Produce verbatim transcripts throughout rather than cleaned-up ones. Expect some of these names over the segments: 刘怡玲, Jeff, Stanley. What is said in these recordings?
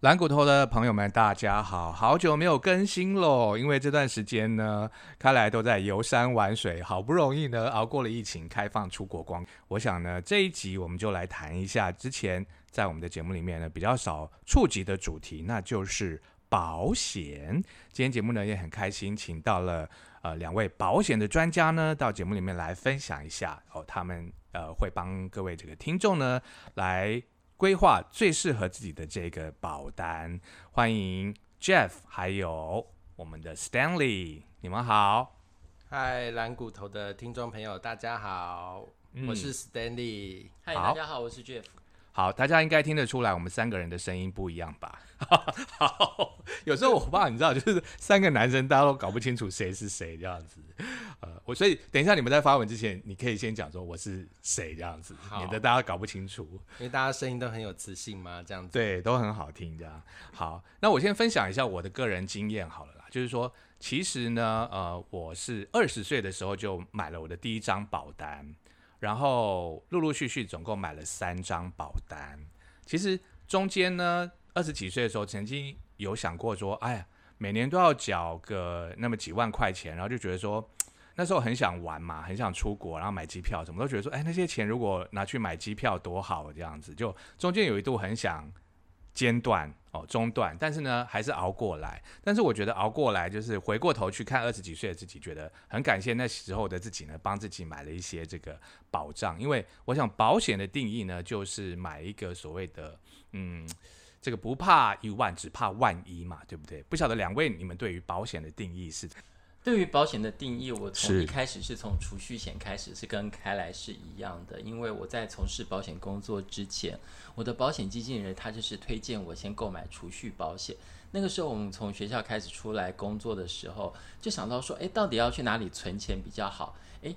蓝骨头的朋友们大家好，好久没有更新咯，因为这段时间呢开来都在游山玩水，好不容易呢熬过了疫情，开放出国光。我想呢这一集我们就来谈一下之前在我们的节目里面呢比较少触及的主题，那就是保险。今天节目呢也很开心请到了呃两位保险的专家呢到节目里面来分享一下哦，他们呃会帮各位这个听众呢来规划最适合自己的这个保单。欢迎 Jeff 还有我们的 Stanley， 你们好。嗨，蓝骨头的听众朋友大家好、嗯、我是 Stanley。 嗨大家好，我是 Jeff。 好，大家应该听得出来我们三个人的声音不一样吧。好，有时候我怕你知道就是三个男生大家都搞不清楚谁是谁这样子、呃、我所以等一下你们在发文之前你可以先讲说我是谁这样子，免得大家搞不清楚，因为大家声音都很有磁性嘛这样子，对，都很好听这样。好，那我先分享一下我的个人经验好了啦，就是说其实呢呃，我是二十岁的时候就买了我的第一张保单，然后陆陆续续总共买了三张保单。其实中间呢二十几岁的时候曾经有想过说哎呀每年都要缴个那么几万块钱，然后就觉得说那时候很想玩嘛，很想出国，然后买机票什么都觉得说哎那些钱如果拿去买机票多好这样子，就中间有一度很想间断、哦、中断，但是呢还是熬过来。但是我觉得熬过来就是回过头去看二十几岁的自己，觉得很感谢那时候的自己呢帮自己买了一些这个保障。因为我想保险的定义呢就是买一个所谓的嗯这个不怕一万只怕万一嘛，对不对？不晓得两位你们对于保险的定义是？对于保险的定义，我从一开始是从储蓄险开始，是跟开来是一样的。因为我在从事保险工作之前，我的保险经纪人他就是推荐我先购买储蓄保险。那个时候我们从学校开始出来工作的时候就想到说，哎，到底要去哪里存钱比较好？哎，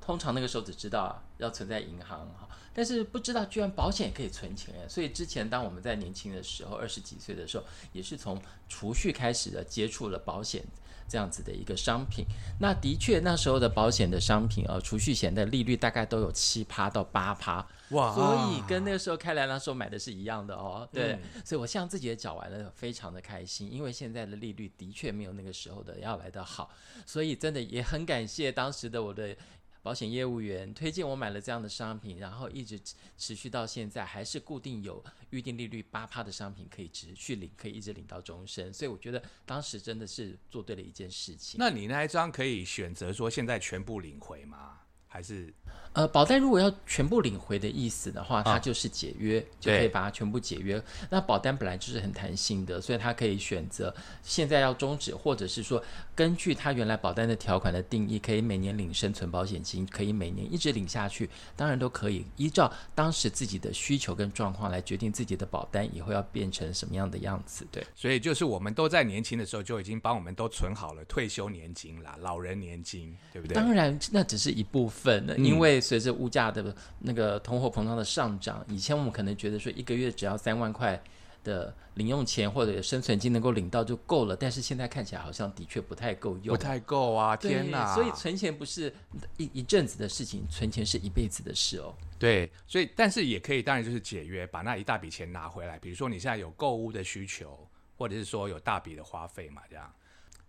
通常那个时候只知道要存在银行，但是不知道居然保险也可以存钱。所以之前当我们在年轻的时候二十几岁的时候也是从储蓄开始的接触了保险这样子的一个商品。那的确那时候的保险的商品呃，储蓄险的利率大概都有 百分之七到百分之八， 哇，所以跟那个时候开来那时候买的是一样的哦。对、嗯、所以我像自己也缴完了，非常的开心，因为现在的利率的确没有那个时候的要来的好，所以真的也很感谢当时的我的保险业务员推荐我买了这样的商品，然后一直持续到现在，还是固定有预定利率 百分之八 的商品可以持续领，可以一直领到终身。所以我觉得当时真的是做对了一件事情。那你那一张可以选择说现在全部领回吗？还是呃，保单如果要全部领回的意思的话，它就是解约、啊、就可以把它全部解约。那保单本来就是很弹性的，所以它可以选择现在要终止，或者是说根据它原来保单的条款的定义，可以每年领生存保险金，可以每年一直领下去，当然都可以依照当时自己的需求跟状况来决定自己的保单以后要变成什么样的样子。对，所以就是我们都在年轻的时候就已经帮我们都存好了退休年金啦，老人年金，对不对？当然那只是一部分，因为随着物价的那个通货膨胀的上涨，以前我们可能觉得说一个月只要三万块的零用钱或者生存金能够领到就够了，但是现在看起来好像的确不太够用，不太够啊，天哪！所以存钱不是 一, 一阵子的事情，存钱是一辈子的事哦。对，所以但是也可以，当然就是解约，把那一大笔钱拿回来。比如说你现在有购物的需求，或者是说有大笔的花费嘛，这样。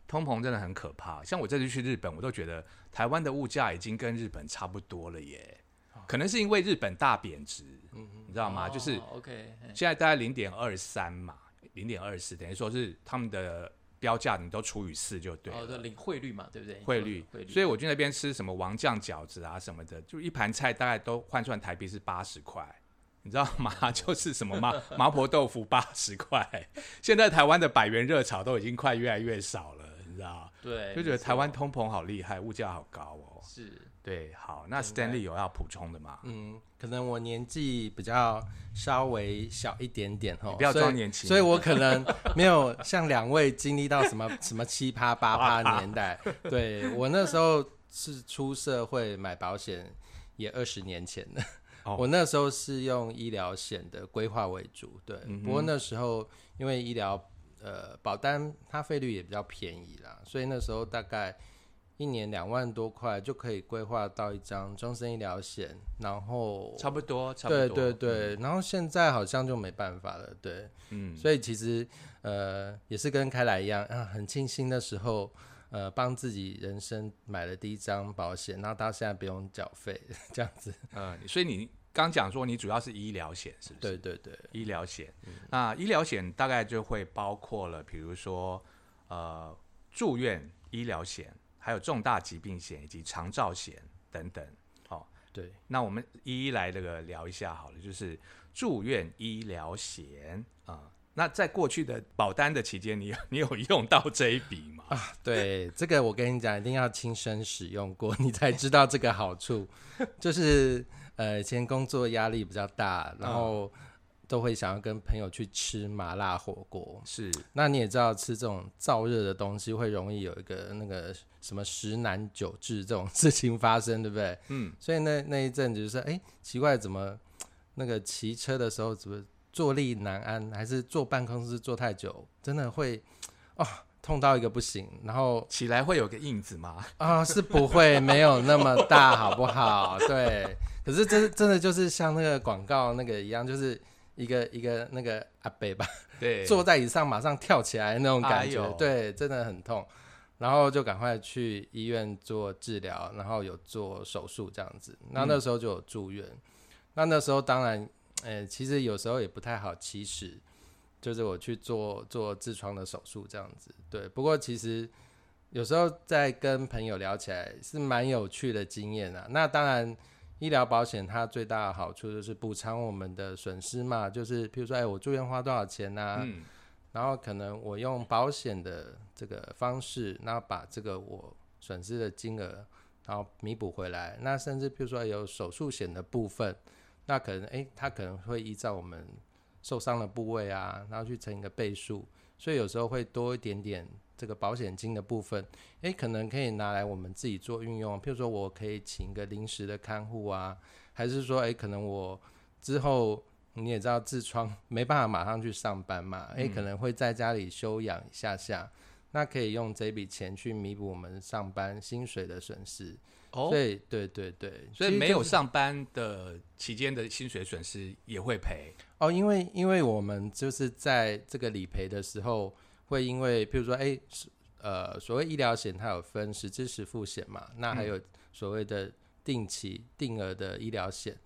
通膨真的很可怕，像我这次去日本我都觉得台湾的物价已经跟日本差不多了耶、哦、可能是因为日本大贬值、嗯、你知道吗、哦、就是现在大概 零点二三 嘛 零点二四 等于说是他们的标价你都除以四就对了、哦、对，汇率嘛，对不对？汇率，汇率。所以我去那边吃什么王酱饺子啊什么的，就一盘菜大概都换算台币是八十块，你知道吗？就是什么 麻, 麻婆豆腐八十块，现在台湾的百元热炒都已经快越来越少了，对，就觉得台湾通膨好厉害，物价好高哦。是，对，好，那 Stanley 有要补充的吗？嗯，可能我年纪比较稍微小一点点哦，你不要装年轻，所以我可能没有像两位经历到什么什么七趴八趴年代。对，我那时候是出社会买保险也二十年前了、哦，我那时候是用医疗险的规划为主，对，嗯、不过那时候因为医疗。呃，保单它费率也比较便宜啦，所以那时候大概一年两万多块就可以规划到一张终身医疗险，然后差不多，差不多，对对对、嗯。然后现在好像就没办法了，对，嗯。所以其实呃也是跟开来一样啊，很庆幸那时候呃帮自己人生买了第一张保险，然后到现在不用缴费这样子。嗯，所以你刚讲说你主要是医疗险，是不是？对对对，医疗险。嗯、那医疗险大概就会包括了，比如说呃住院医疗险。还有重大疾病险以及长照险等等、哦、对，那我们一一来这个聊一下好了，就是住院医疗险、嗯、那在过去的保单的期间 你, 你有用到这一笔吗、啊、对，这个我跟你讲一定要亲身使用过你才知道这个好处就是呃，以前工作压力比较大，然后、嗯都会想要跟朋友去吃麻辣火锅，是。那你也知道吃这种燥热的东西会容易有一个那个什么十男九痔这种事情发生，对不对？嗯。所以 那, 那一阵子就是哎，奇怪怎么那个骑车的时候怎么坐立难安，还是坐办公室坐太久，真的会哦痛到一个不行，然后起来会有个印子吗？啊、哦，是不会，没有那么大，好不好？对。可是真真的就是像那个广告那个一样，就是。一个一个那个阿伯吧，对，坐在椅上马上跳起来那种感觉、哎、对，真的很痛，然后就赶快去医院做治疗，然后有做手术这样子，那那时候就有住院、嗯、那那时候当然、欸、其实有时候也不太好，其实就是我去做做痔疮的手术这样子，对，不过其实有时候在跟朋友聊起来是蛮有趣的经验啊。那当然医疗保险它最大的好处就是补偿我们的损失嘛，就是譬如说、哎、我住院花多少钱啊、嗯、然后可能我用保险的这个方式，然后把这个我损失的金额然后弥补回来，那甚至譬如说有手术险的部分，那可能哎，它可能会依照我们受伤的部位啊，然后去乘一个倍数，所以有时候会多一点点这个保险金的部分，诶，可能可以拿来我们自己做运用，譬如说我可以请一个临时的看护啊，还是说诶，可能我之后你也知道痔疮没办法马上去上班嘛，诶，可能会在家里休养一下下，那可以用这笔钱去弥补我们上班薪水的损失、哦、所以对对对，所以没有上班的期间的薪水损失也会赔哦，因为因为我们就是在这个理赔的时候会因为譬如说、欸呃、所谓医疗险它有分实支实付险嘛，那还有所谓的定期定额的医疗险，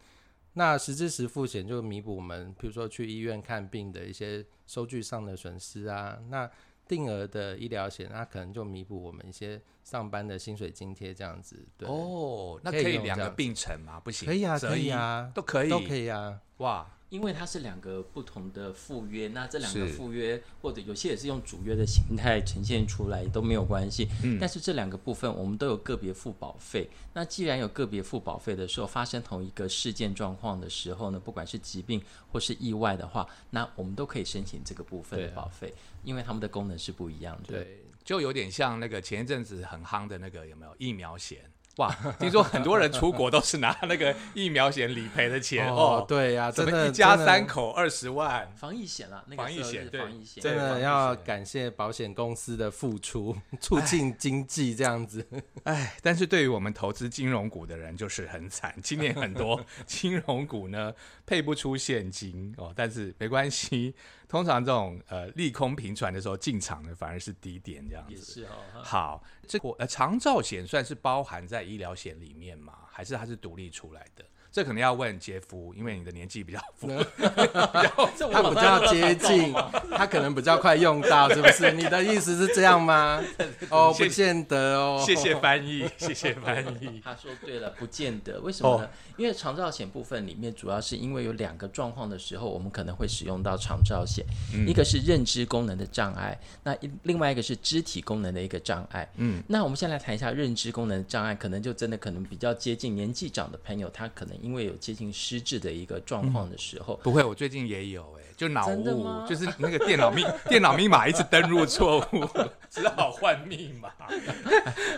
那实支实付险就弥补我们譬如说去医院看病的一些收据上的损失啊，那定额的医疗险它可能就弥补我们一些上班的薪水津贴这样子，对哦，那可以两个并成吗？不行，可以啊，可以啊，都可以都可以啊，哇，因为它是两个不同的附约，那这两个附约或者有些也是用主约的形态呈现出来都没有关系、嗯、但是这两个部分我们都有个别付保费，那既然有个别付保费的时候，发生同一个事件状况的时候呢，不管是疾病或是意外的话，那我们都可以申请这个部分的保费、啊、因为他们的功能是不一样的，对，就有点像那个前一阵子很夯的那个有没有疫苗险，哇，听说很多人出国都是拿那个疫苗险理赔的钱哦，对呀、啊，真的一家三口二十万，防疫险啦，那个防疫险，对，真的要感谢保险公司的付出，促进经济这样子。哎，但是对于我们投资金融股的人就是很惨，今年很多金融股呢配不出现金哦，但是没关系。通常这种呃利空频传的时候进场的反而是低点这样子，也是哦。好，这个呃长照险算是包含在医疗险里面吗？还是它是独立出来的？这可能要问杰夫，因为你的年纪比较富，他比较接近，他可能比较快用到，是不是？你的意思是这样吗？哦，不见得哦。谢谢翻译，谢谢翻译。他说对了，不见得。为什么呢？哦、因为长照险部分里面，主要是因为有两个状况的时候，我们可能会使用到长照险、嗯，一个是认知功能的障碍，那另外一个是肢体功能的一个障碍。嗯，那我们先来谈一下认知功能的障碍，可能就真的可能比较接近年纪长的朋友，他可能因为有接近失智的一个状况的时候、嗯、不会，我最近也有、欸、就脑雾，就是那个电脑密电脑密码一直登入错误只好换密码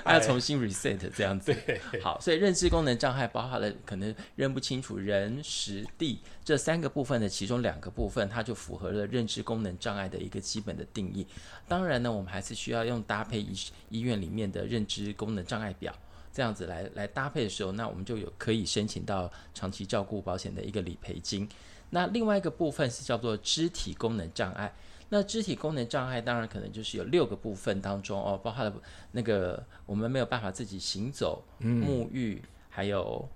还要重新 reset 这样子。好，所以认知功能障碍包含了可能认不清楚人、时、地这三个部分的其中两个部分，它就符合了认知功能障碍的一个基本的定义。当然呢，我们还是需要用搭配医院里面的认知功能障碍表这样子 来, 来搭配的时候，那我们就有可以申请到长期照顾保险的一个理赔金。那另外一个部分是叫做肢体功能障碍。那肢体功能障碍当然可能就是有六个部分当中哦，包含了那个我们没有办法自己行走、嗯、沐浴，还有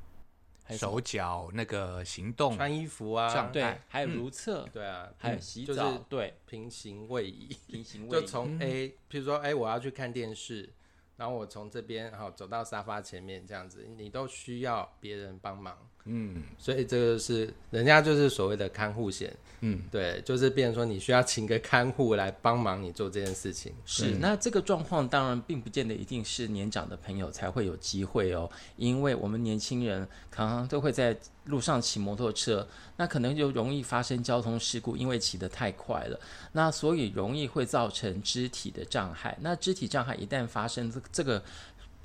手脚那个行动、穿衣服啊，对，还有如厕、嗯，对啊，还有洗澡，就是、对，平行位移，平行位移就从 A， 譬如说，哎，我要去看电视，然后我从这边好走到沙发前面这样子，你都需要别人帮忙，嗯，所以这个是人家就是所谓的看护险，嗯，对，就是变成说你需要请个看护来帮忙你做这件事情。是，嗯、那这个状况当然并不见得一定是年长的朋友才会有机会哦，因为我们年轻人常常都会在路上骑摩托车，那可能就容易发生交通事故，因为骑得太快了，那所以容易会造成肢体的障碍。那肢体障碍一旦发生，这个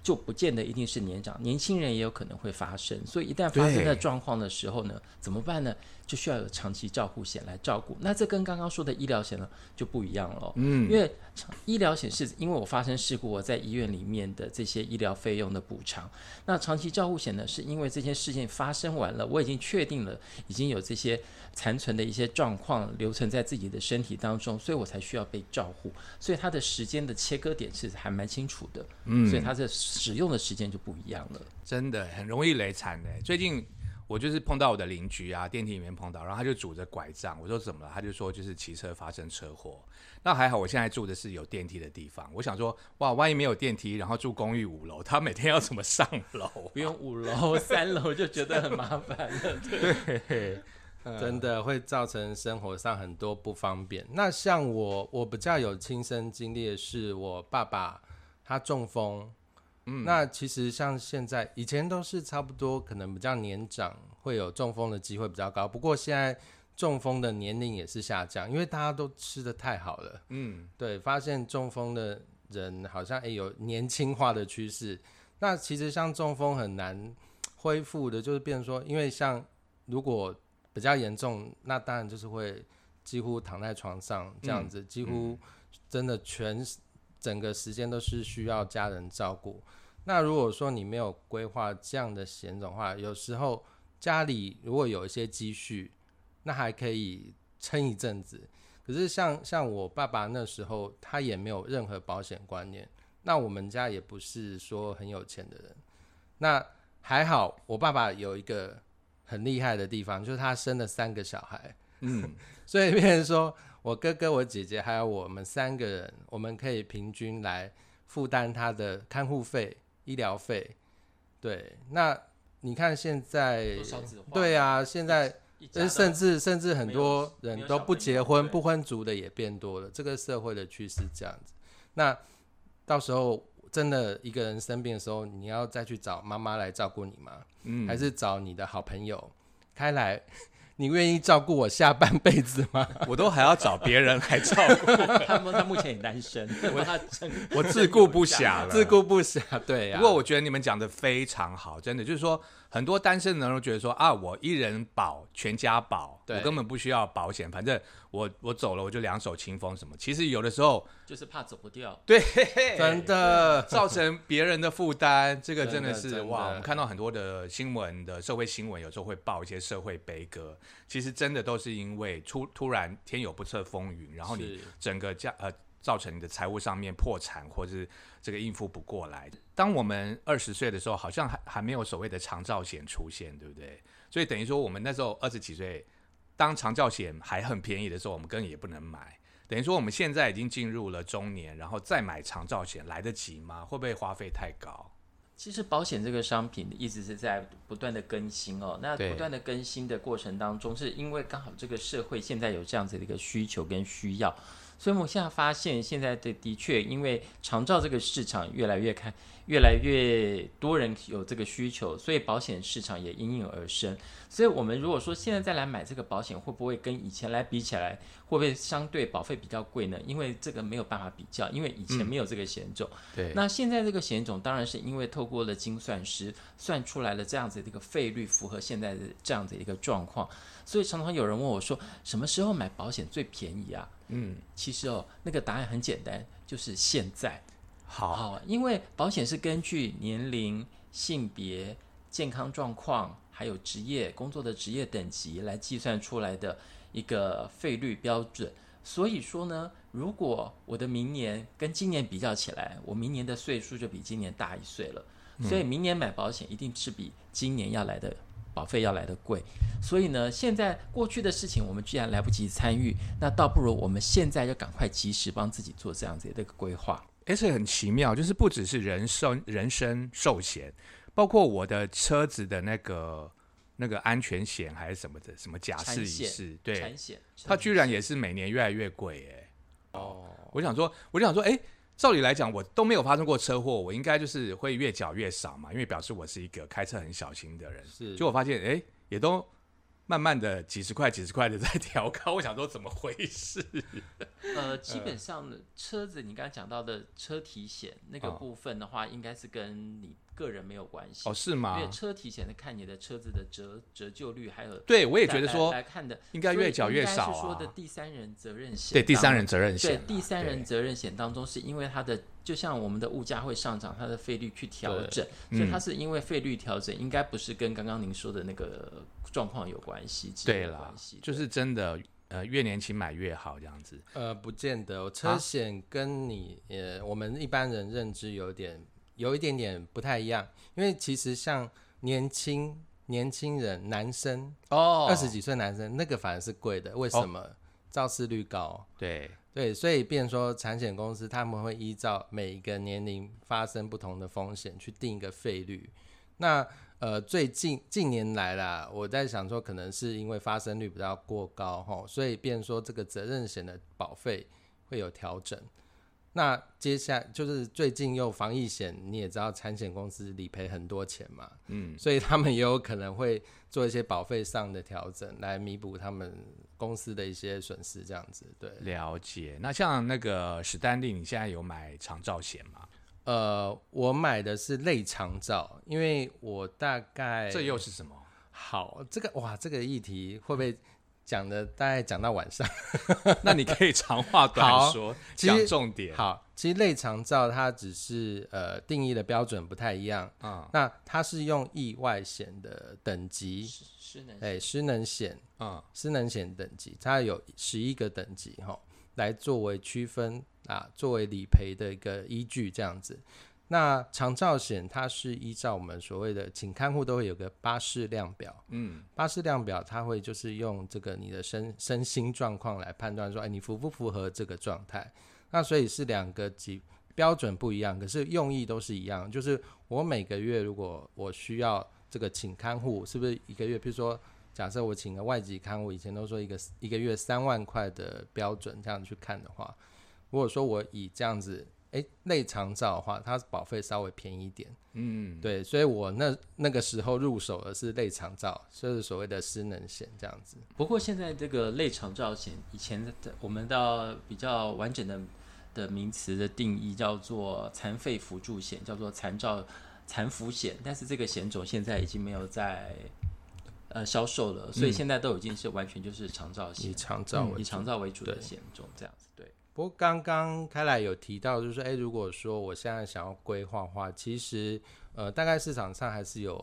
就不见得一定是年长，年轻人也有可能会发生，所以一旦发生在状况的时候呢，怎么办呢？就需要有长期照护险来照顾。那这跟刚刚说的医疗险呢就不一样了、哦嗯、因为医疗险是因为我发生事故我在医院里面的这些医疗费用的补偿，那长期照护险呢是因为这件事情发生完了，我已经确定了已经有这些残存的一些状况留存在自己的身体当中，所以我才需要被照护，所以它的时间的切割点是还蛮清楚的、嗯、所以它的使用的时间就不一样了。真的很容易累惨的。最近我就是碰到我的邻居啊，电梯里面碰到，然后他就拄着拐杖，我说怎么了？他就说就是骑车发生车祸。那还好我现在住的是有电梯的地方，我想说哇，万一没有电梯，然后住公寓五楼，他每天要怎么上楼、啊、不用五楼三楼就觉得很麻烦了。 对, 对、嗯、真的会造成生活上很多不方便。那像我我比较有亲身经历的是我爸爸他中风，嗯、那其实像现在以前都是差不多可能比较年长会有中风的机会比较高，不过现在中风的年龄也是下降，因为大家都吃得太好了，嗯，对，发现中风的人好像、欸、有年轻化的趋势。那其实像中风很难恢复的，就是变成说因为像如果比较严重，那当然就是会几乎躺在床上这样子、嗯、几乎真的全整个时间都是需要家人照顾。那如果说你没有规划这样的险种的话，有时候家里如果有一些积蓄，那还可以撑一阵子。可是像像我爸爸那时候他也没有任何保险观念，那我们家也不是说很有钱的人。那还好我爸爸有一个很厉害的地方，就是他生了三个小孩，嗯，所以变成说我哥哥、我姐姐还有我们三个人，我们可以平均来负担他的看护费、医疗费。对，那你看现在，对啊，现在甚至甚至很多人都不结婚，不婚族的也变多了，这个社会的趋势这样子。那到时候真的一个人生病的时候，你要再去找妈妈来照顾你吗？嗯，还是找你的好朋友开来？你愿意照顾我下半辈子吗？我都还要找别人来照顾他, 他目前也单身我, 我自顾不暇了自顾不暇，对啊。不过我觉得你们讲的非常好，真的就是说很多单身的人都觉得说啊，我一人保全家保，我根本不需要保险，反正 我, 我走了我就两手清风什么。其实有的时候就是怕走不掉，对，真的造成别人的负担这个真的是真的真的哇，我们看到很多的新闻的社会新闻，有时候会报一些社会悲歌，其实真的都是因为出突然天有不测风云，然后你整个家、呃、造成你的财务上面破产，或是这个应付不过来。当我们二十岁的时候好像 还, 还没有所谓的长照险出现，对不对？所以等于说我们那时候二十几岁，当长照险还很便宜的时候我们根本也不能买，等于说我们现在已经进入了中年，然后再买长照险来得及吗？会不会花费太高？其实保险这个商品一直是在不断的更新哦，那不断的更新的过程当中，是因为刚好这个社会现在有这样子的一个需求跟需要，所以我们现在发现现在的的确因为长照这个市场越来越看越来越多人有这个需求，所以保险市场也因应而生。所以我们如果说现在再来买这个保险，会不会跟以前来比起来会不会相对保费比较贵呢？因为这个没有办法比较，因为以前没有这个险种、嗯、对。那现在这个险种当然是因为透过了精算师算出来了这样子的一个费率符合现在的这样子一个状况，所以常常有人问我说什么时候买保险最便宜啊？嗯，其实哦，那个答案很简单，就是现在。好，好，因为保险是根据年龄、性别、健康状况，还有职业、工作的职业等级来计算出来的一个费率标准。所以说呢，如果我的明年跟今年比较起来，我明年的岁数就比今年大一岁了，所以明年买保险一定是比今年要来的保费要来的贵。所以呢，现在过去的事情我们既然来不及参与，那倒不如我们现在就赶快及时帮自己做这样子的一个规划。而且很奇妙，就是不只是人身人身寿险，包括我的车子的那个那个安全险还是什么的，什么甲式乙式，对，它居然也是每年越来越贵哎、欸。哦，我想说，我想说，哎、欸。照理来讲我都没有发生过车祸，我应该就是会越缴越少嘛，因为表示我是一个开车很小心的人，是，就我发现哎，也都慢慢的几十块几十块的在调高，我想说怎么回事。呃，基本上车子你刚刚讲到的车体险那个部分的话、哦、应该是跟你个人没有关系。哦，是吗？对，车体险是看你的车子的 折, 折旧率，还有对我也觉得说来看的应该越缴越少、啊、应该是说的第三人责任险。对，第三人责任险、啊、对，第三人责任险当中是因为它的就像我们的物价会上涨，它的费率去调整，所以它是因为费率调整、嗯、应该不是跟刚刚您说的那个状况有关系。对啦，就是真的呃，越年轻买越好这样子。呃，不见得，车险跟你、啊、呃，我们一般人认知有点有一点点不太一样，因为其实像年轻年轻人男生哦，二十几岁男生那个反而是贵的，为什么？哦、肇事率高，对对，所以变成说产险公司他们会依照每一个年龄发生不同的风险去定一个费率。那呃，最近近年来啦，我在想说可能是因为发生率比较过高吼，所以变成说这个责任险的保费会有调整。那接下来就是最近又防疫险，你也知道产险公司理赔很多钱嘛，嗯，所以他们也有可能会做一些保费上的调整来弥补他们公司的一些损失这样子。对，了解。那像那个史丹利你现在有买长照险吗？呃，我买的是类长照，因为我大概这又是什么？好，这个哇，这个议题会不会讲的大概讲到晚上那你可以长话短说讲重点。好，其实类长照它只是呃定义的标准不太一样、嗯、那它是用意外险的等级，失能险，失能险、嗯、失能险等级它有十一个等级、哦、来作为区分啊，作为理赔的一个依据这样子。那长照险它是依照我们所谓的请看护都会有个巴氏量表，嗯，巴氏量表它会就是用这个你的 身, 身心状况来判断说，哎，你符不符合这个状态。那所以是两个级标准不一样，可是用意都是一样，就是我每个月如果我需要这个请看护，是不是一个月比如说假设我请个外籍看护，以前都说一 个, 一个月三万块的标准这样去看的话，如果说我以这样子哎，类长照的话它保费稍微便宜一点，嗯，对，所以我 那, 那个时候入手的是类长照，就是所谓的失能险这样子。不过现在这个类长照险以前的我们到比较完整 的, 的名词的定义叫做残废辅助险，叫做残照残辅险，但是这个险种现在已经没有在呃销售了，所以现在都已经是完全就是长照险、嗯、以长照为 主,、嗯、以长照为主的险种这样子。对，不过刚刚开来有提到就是说，如果说我现在想要规划的话，其实呃，大概市场上还是有，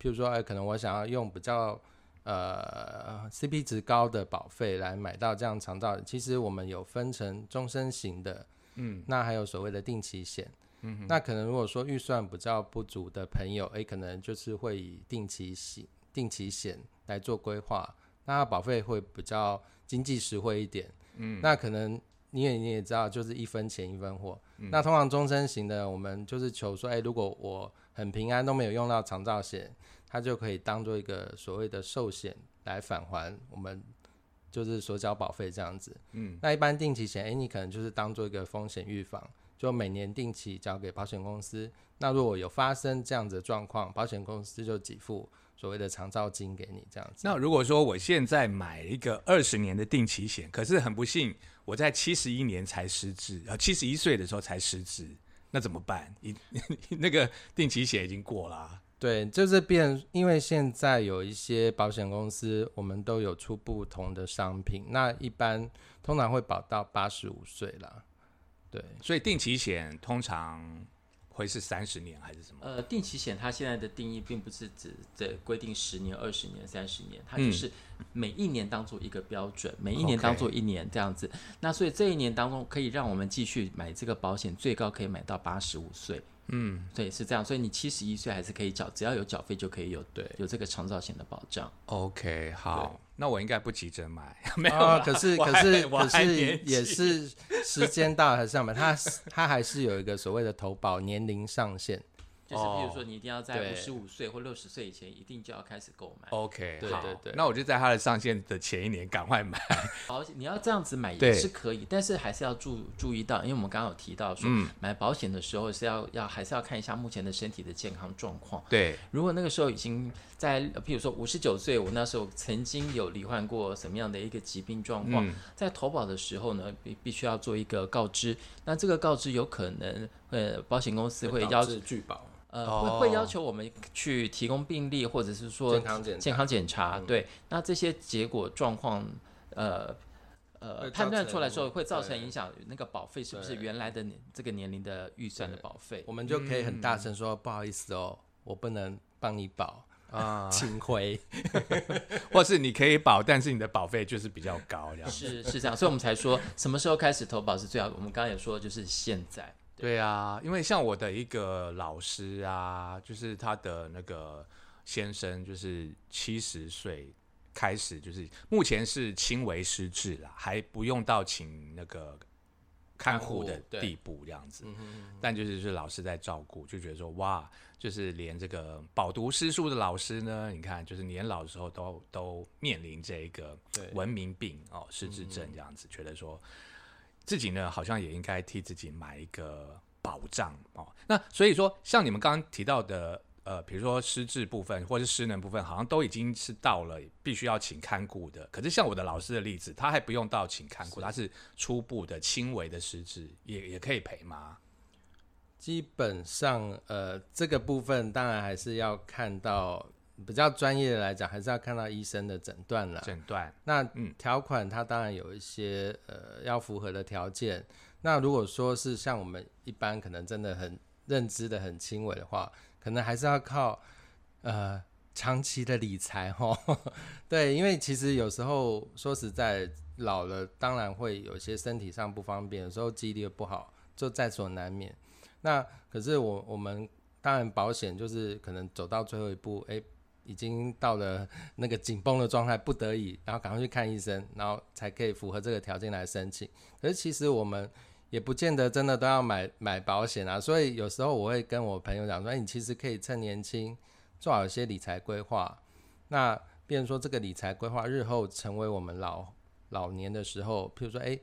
譬如说可能我想要用比较呃 C P 值高的保费来买到这样长照，其实我们有分成终身型的，嗯，那还有所谓的定期险，嗯，那可能如果说预算比较不足的朋友，哎，可能就是会以定期险定期险来做规划，那保费会比较经济实惠一点，嗯，那可能。你 也, 你也知道就是一分钱一分货、嗯、那通常终身型的我们就是求说、欸、如果我很平安都没有用到长照险，它就可以当做一个所谓的寿险来返还我们就是所缴保费这样子。嗯，那一般定期险、欸、你可能就是当做一个风险预防，就每年定期交给保险公司，那如果有发生这样子的状况，保险公司就给付所谓的长照金给你这样子。那如果说我现在买一个二十年的定期险，可是很不幸我在七十一年才失智，呃，七十一岁的时候才失智，那怎么办？那个定期险已经过了、啊。对，就是变，因为现在有一些保险公司，我们都有出不同的商品，那一般通常会保到八十五岁啦。对，所以定期险通常。会是三十年还是什么？呃，定期险它现在的定义并不是只在规定十年、二十年、三十年，它就是每一年当做一个标准，每一年当做一年这样子。Okay. 那所以这一年当中，可以让我们继续买这个保险，最高可以买到八十五岁。嗯，对，是这样。所以你七十一岁还是可以缴，只要有缴费就可以有对有这个长照险的保障。OK， 好，那我应该不急着买，没有啦、哦。可是可是可是也是时间到了还是要买，它它还是有一个所谓的投保年龄上限，就是比如说你一定要在五十五岁或六十岁以前，一定就要开始购买。OK， 对对对。那我就在它的上限的前一年赶快买。好，你要这样子买也是可以，但是还是要 注, 注意到，因为我们刚刚有提到说，嗯、买保险的时候是要要还是要看一下目前的身体的健康状况。对，如果那个时候已经在，譬如说五十九岁，我那时候曾经有罹患过什么样的一个疾病状况，嗯、在投保的时候呢，必必须要做一个告知。那这个告知有可能，呃，保险公司会要求拒保。呃、哦會，会要求我们去提供病历，或者是说健康检查。健康检查，对，那这些结果状况，呃呃，判断出来之后会造成影响，那个保费是不是原来的这个年龄的预算的保费？我们就可以很大声说、嗯，不好意思哦，我不能帮你保。啊、嗯，请回，或是你可以保，但是你的保费就是比较高，这样是是这样，所以我们才说什么时候开始投保是最好。我们刚刚也说，就是现在。对啊，因为像我的一个老师啊，就是他的那个先生，就是七十岁开始，就是目前是轻微失智啦，还不用到请那个看护的地步这样子。但就是是老师在照顾，就觉得说哇，就是连这个饱读诗书的老师呢，你看就是年老的时候都都面临这一个文明病哦，失智症这样子，嗯、觉得说。自己呢，好像也应该替自己买一个保障哦。那所以说，像你们刚刚提到的，呃，比如说失智部分或是失能部分，好像都已经是到了必须要请看顾的。可是像我的老师的例子，他还不用到请看顾，他是初步的轻微的失智，也也可以赔吗？基本上，呃，这个部分当然还是要看到。比较专业的来讲，还是要看到医生的诊断啦。诊断，那条款它当然有一些、嗯、呃要符合的条件。那如果说是像我们一般可能真的很认知的很轻微的话，可能还是要靠呃长期的理财哈。对，因为其实有时候说实在，老了当然会有些身体上不方便，有时候记忆力不好，就在所难免。那可是我我们当然保险就是可能走到最后一步，哎、欸。已经到了那个紧绷的状态，不得已，然后赶快去看医生，然后才可以符合这个条件来申请。可是其实我们也不见得真的都要 买, 买保险啊，所以有时候我会跟我朋友讲说，哎，你其实可以趁年轻做好一些理财规划。那变成说这个理财规划日后成为我们 老, 老年的时候，譬如说，哎，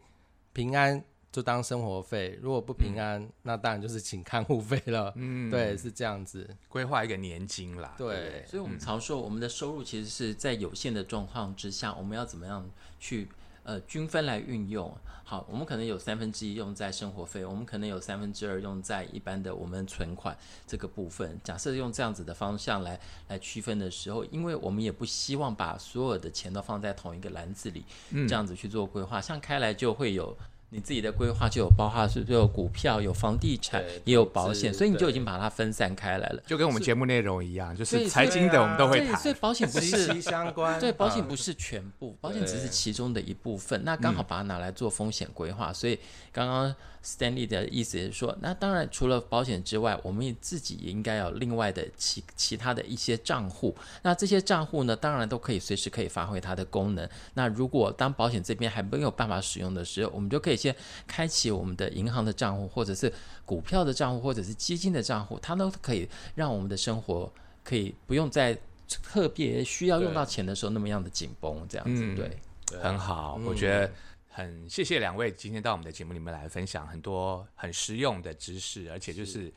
平安就当生活费，如果不平安，嗯、那当然就是请看护费了。嗯，对，是这样子规划一个年金啦。对，所以我们常说，我们的收入其实是在有限的状况之下，我们要怎么样去呃均分来运用？好，我们可能有三分之一用在生活费，我们可能有三分之二用在一般的我们存款这个部分。假设用这样子的方向来来区分的时候，因为我们也不希望把所有的钱都放在同一个篮子里，嗯、这样子去做规划，像开来就会有。你自己的规划就有包括，就有股票、有房地产，也有保险，所以你就已经把它分散开来了。就跟我们节目内容一样，就是财经的我们都会谈。对，所以保险不是息息相关。对，保险不是全部，嗯、保险只是其中的一部分。那刚好把它拿来做风险规划。嗯、所以刚刚 Stanley 的意思是说，那当然除了保险之外，我们自己也应该有另外的 其, 其他的一些账户。那这些账户呢，当然都可以随时可以发挥它的功能。那如果当保险这边还没有办法使用的时候，我们就可以。先开启我们的银行的账户，或者是股票的账户，或者是基金的账户，它都可以让我们的生活可以不用在特别需要用到钱的时候那么样的紧绷，这样子。 对,、嗯、对，很好、嗯、我觉得很谢谢两位今天到我们的节目里面来分享很多很实用的知识，而且就是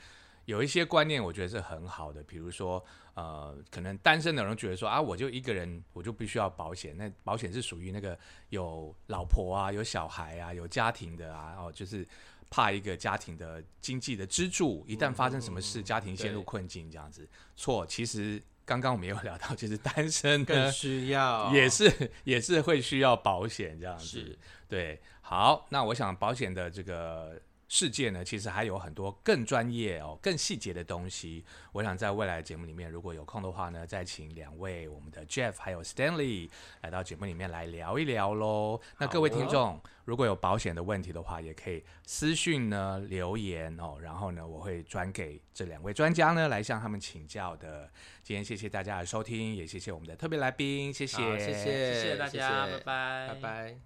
有一些观念我觉得是很好的，比如说呃，可能单身的人觉得说啊，我就一个人我就必须要保险，那保险是属于那个有老婆啊有小孩啊有家庭的啊、哦、就是怕一个家庭的经济的支柱一旦发生什么事、嗯、家庭陷入困境这样子。错，其实刚刚我们有聊到就是单身更需要也是也是会需要保险这样子。对，好，那我想保险的这个世界呢其实还有很多更专业、哦、更细节的东西，我想在未来的节目里面如果有空的话呢，再请两位我们的 Jeff 还有 Stanley 来到节目里面来聊一聊咯。那各位听众、哦、如果有保险的问题的话也可以私讯呢留言、哦、然后呢我会转给这两位专家呢来向他们请教的。今天谢谢大家的收听，也谢谢我们的特别来宾，谢谢、哦、谢谢谢谢大家，谢谢，拜拜拜拜。